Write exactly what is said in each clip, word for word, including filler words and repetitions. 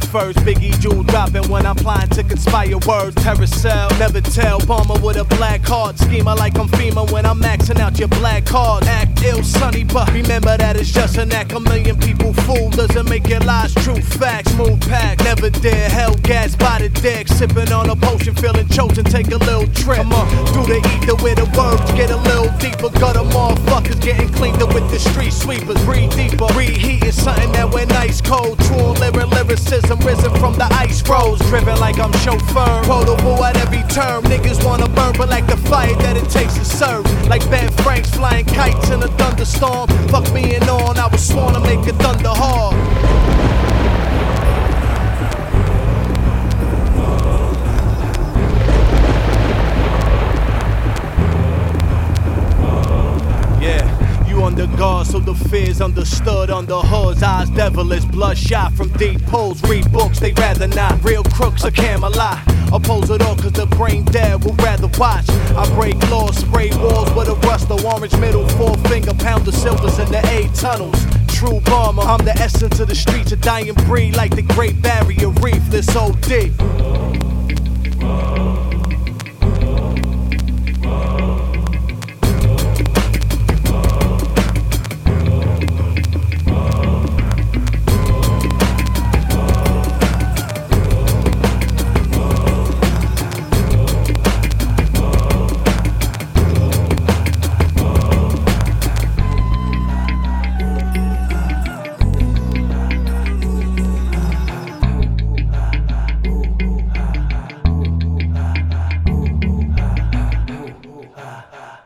fire first. Biggie June dropping when I'm plotting to conspire words. Terracell, never tell. Bomber with a black heart. Schema like I'm FEMA when I'm maxing out your black card. Act ill, Sonny, but remember that it's just an act. A million people fool doesn't make your lies true. Facts move pack, never dare. Hellcats by the deck, sipping on a potion, feeling chosen. Take a little trip. Come on, through the ether where the words get a little deeper. Got them motherfuckers getting cleaner with the street sweepers. Breathe deeper, reheating something that went ice cold. True lyric lyricism risen from the ice roads. Driven like I'm chauffeur, potable at every term. Niggas wanna burn, but like the fire that it takes to serve. Like Ben Franks flying kites in a thunderstorm. Fuck me and on, I was sworn to make a thunder hard. Under guard, so the fear's understood. Under hoods, eyes devilish, bloodshot from deep pools. Read books, they rather not. Real crooks, I can't lie. Oppose it all, cause the brain dead would rather watch. I break laws, spray walls with a rust, the orange middle, four finger, pound the silvers in the A tunnels. True bomber, I'm the essence of the streets, a dying breed like the Great Barrier Reef. This O D.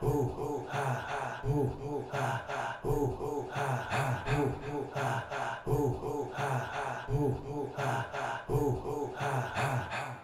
Ooh, ooh, ah, ah, ooh, ooh, ah, ah, ooh, ooh, ah, ah.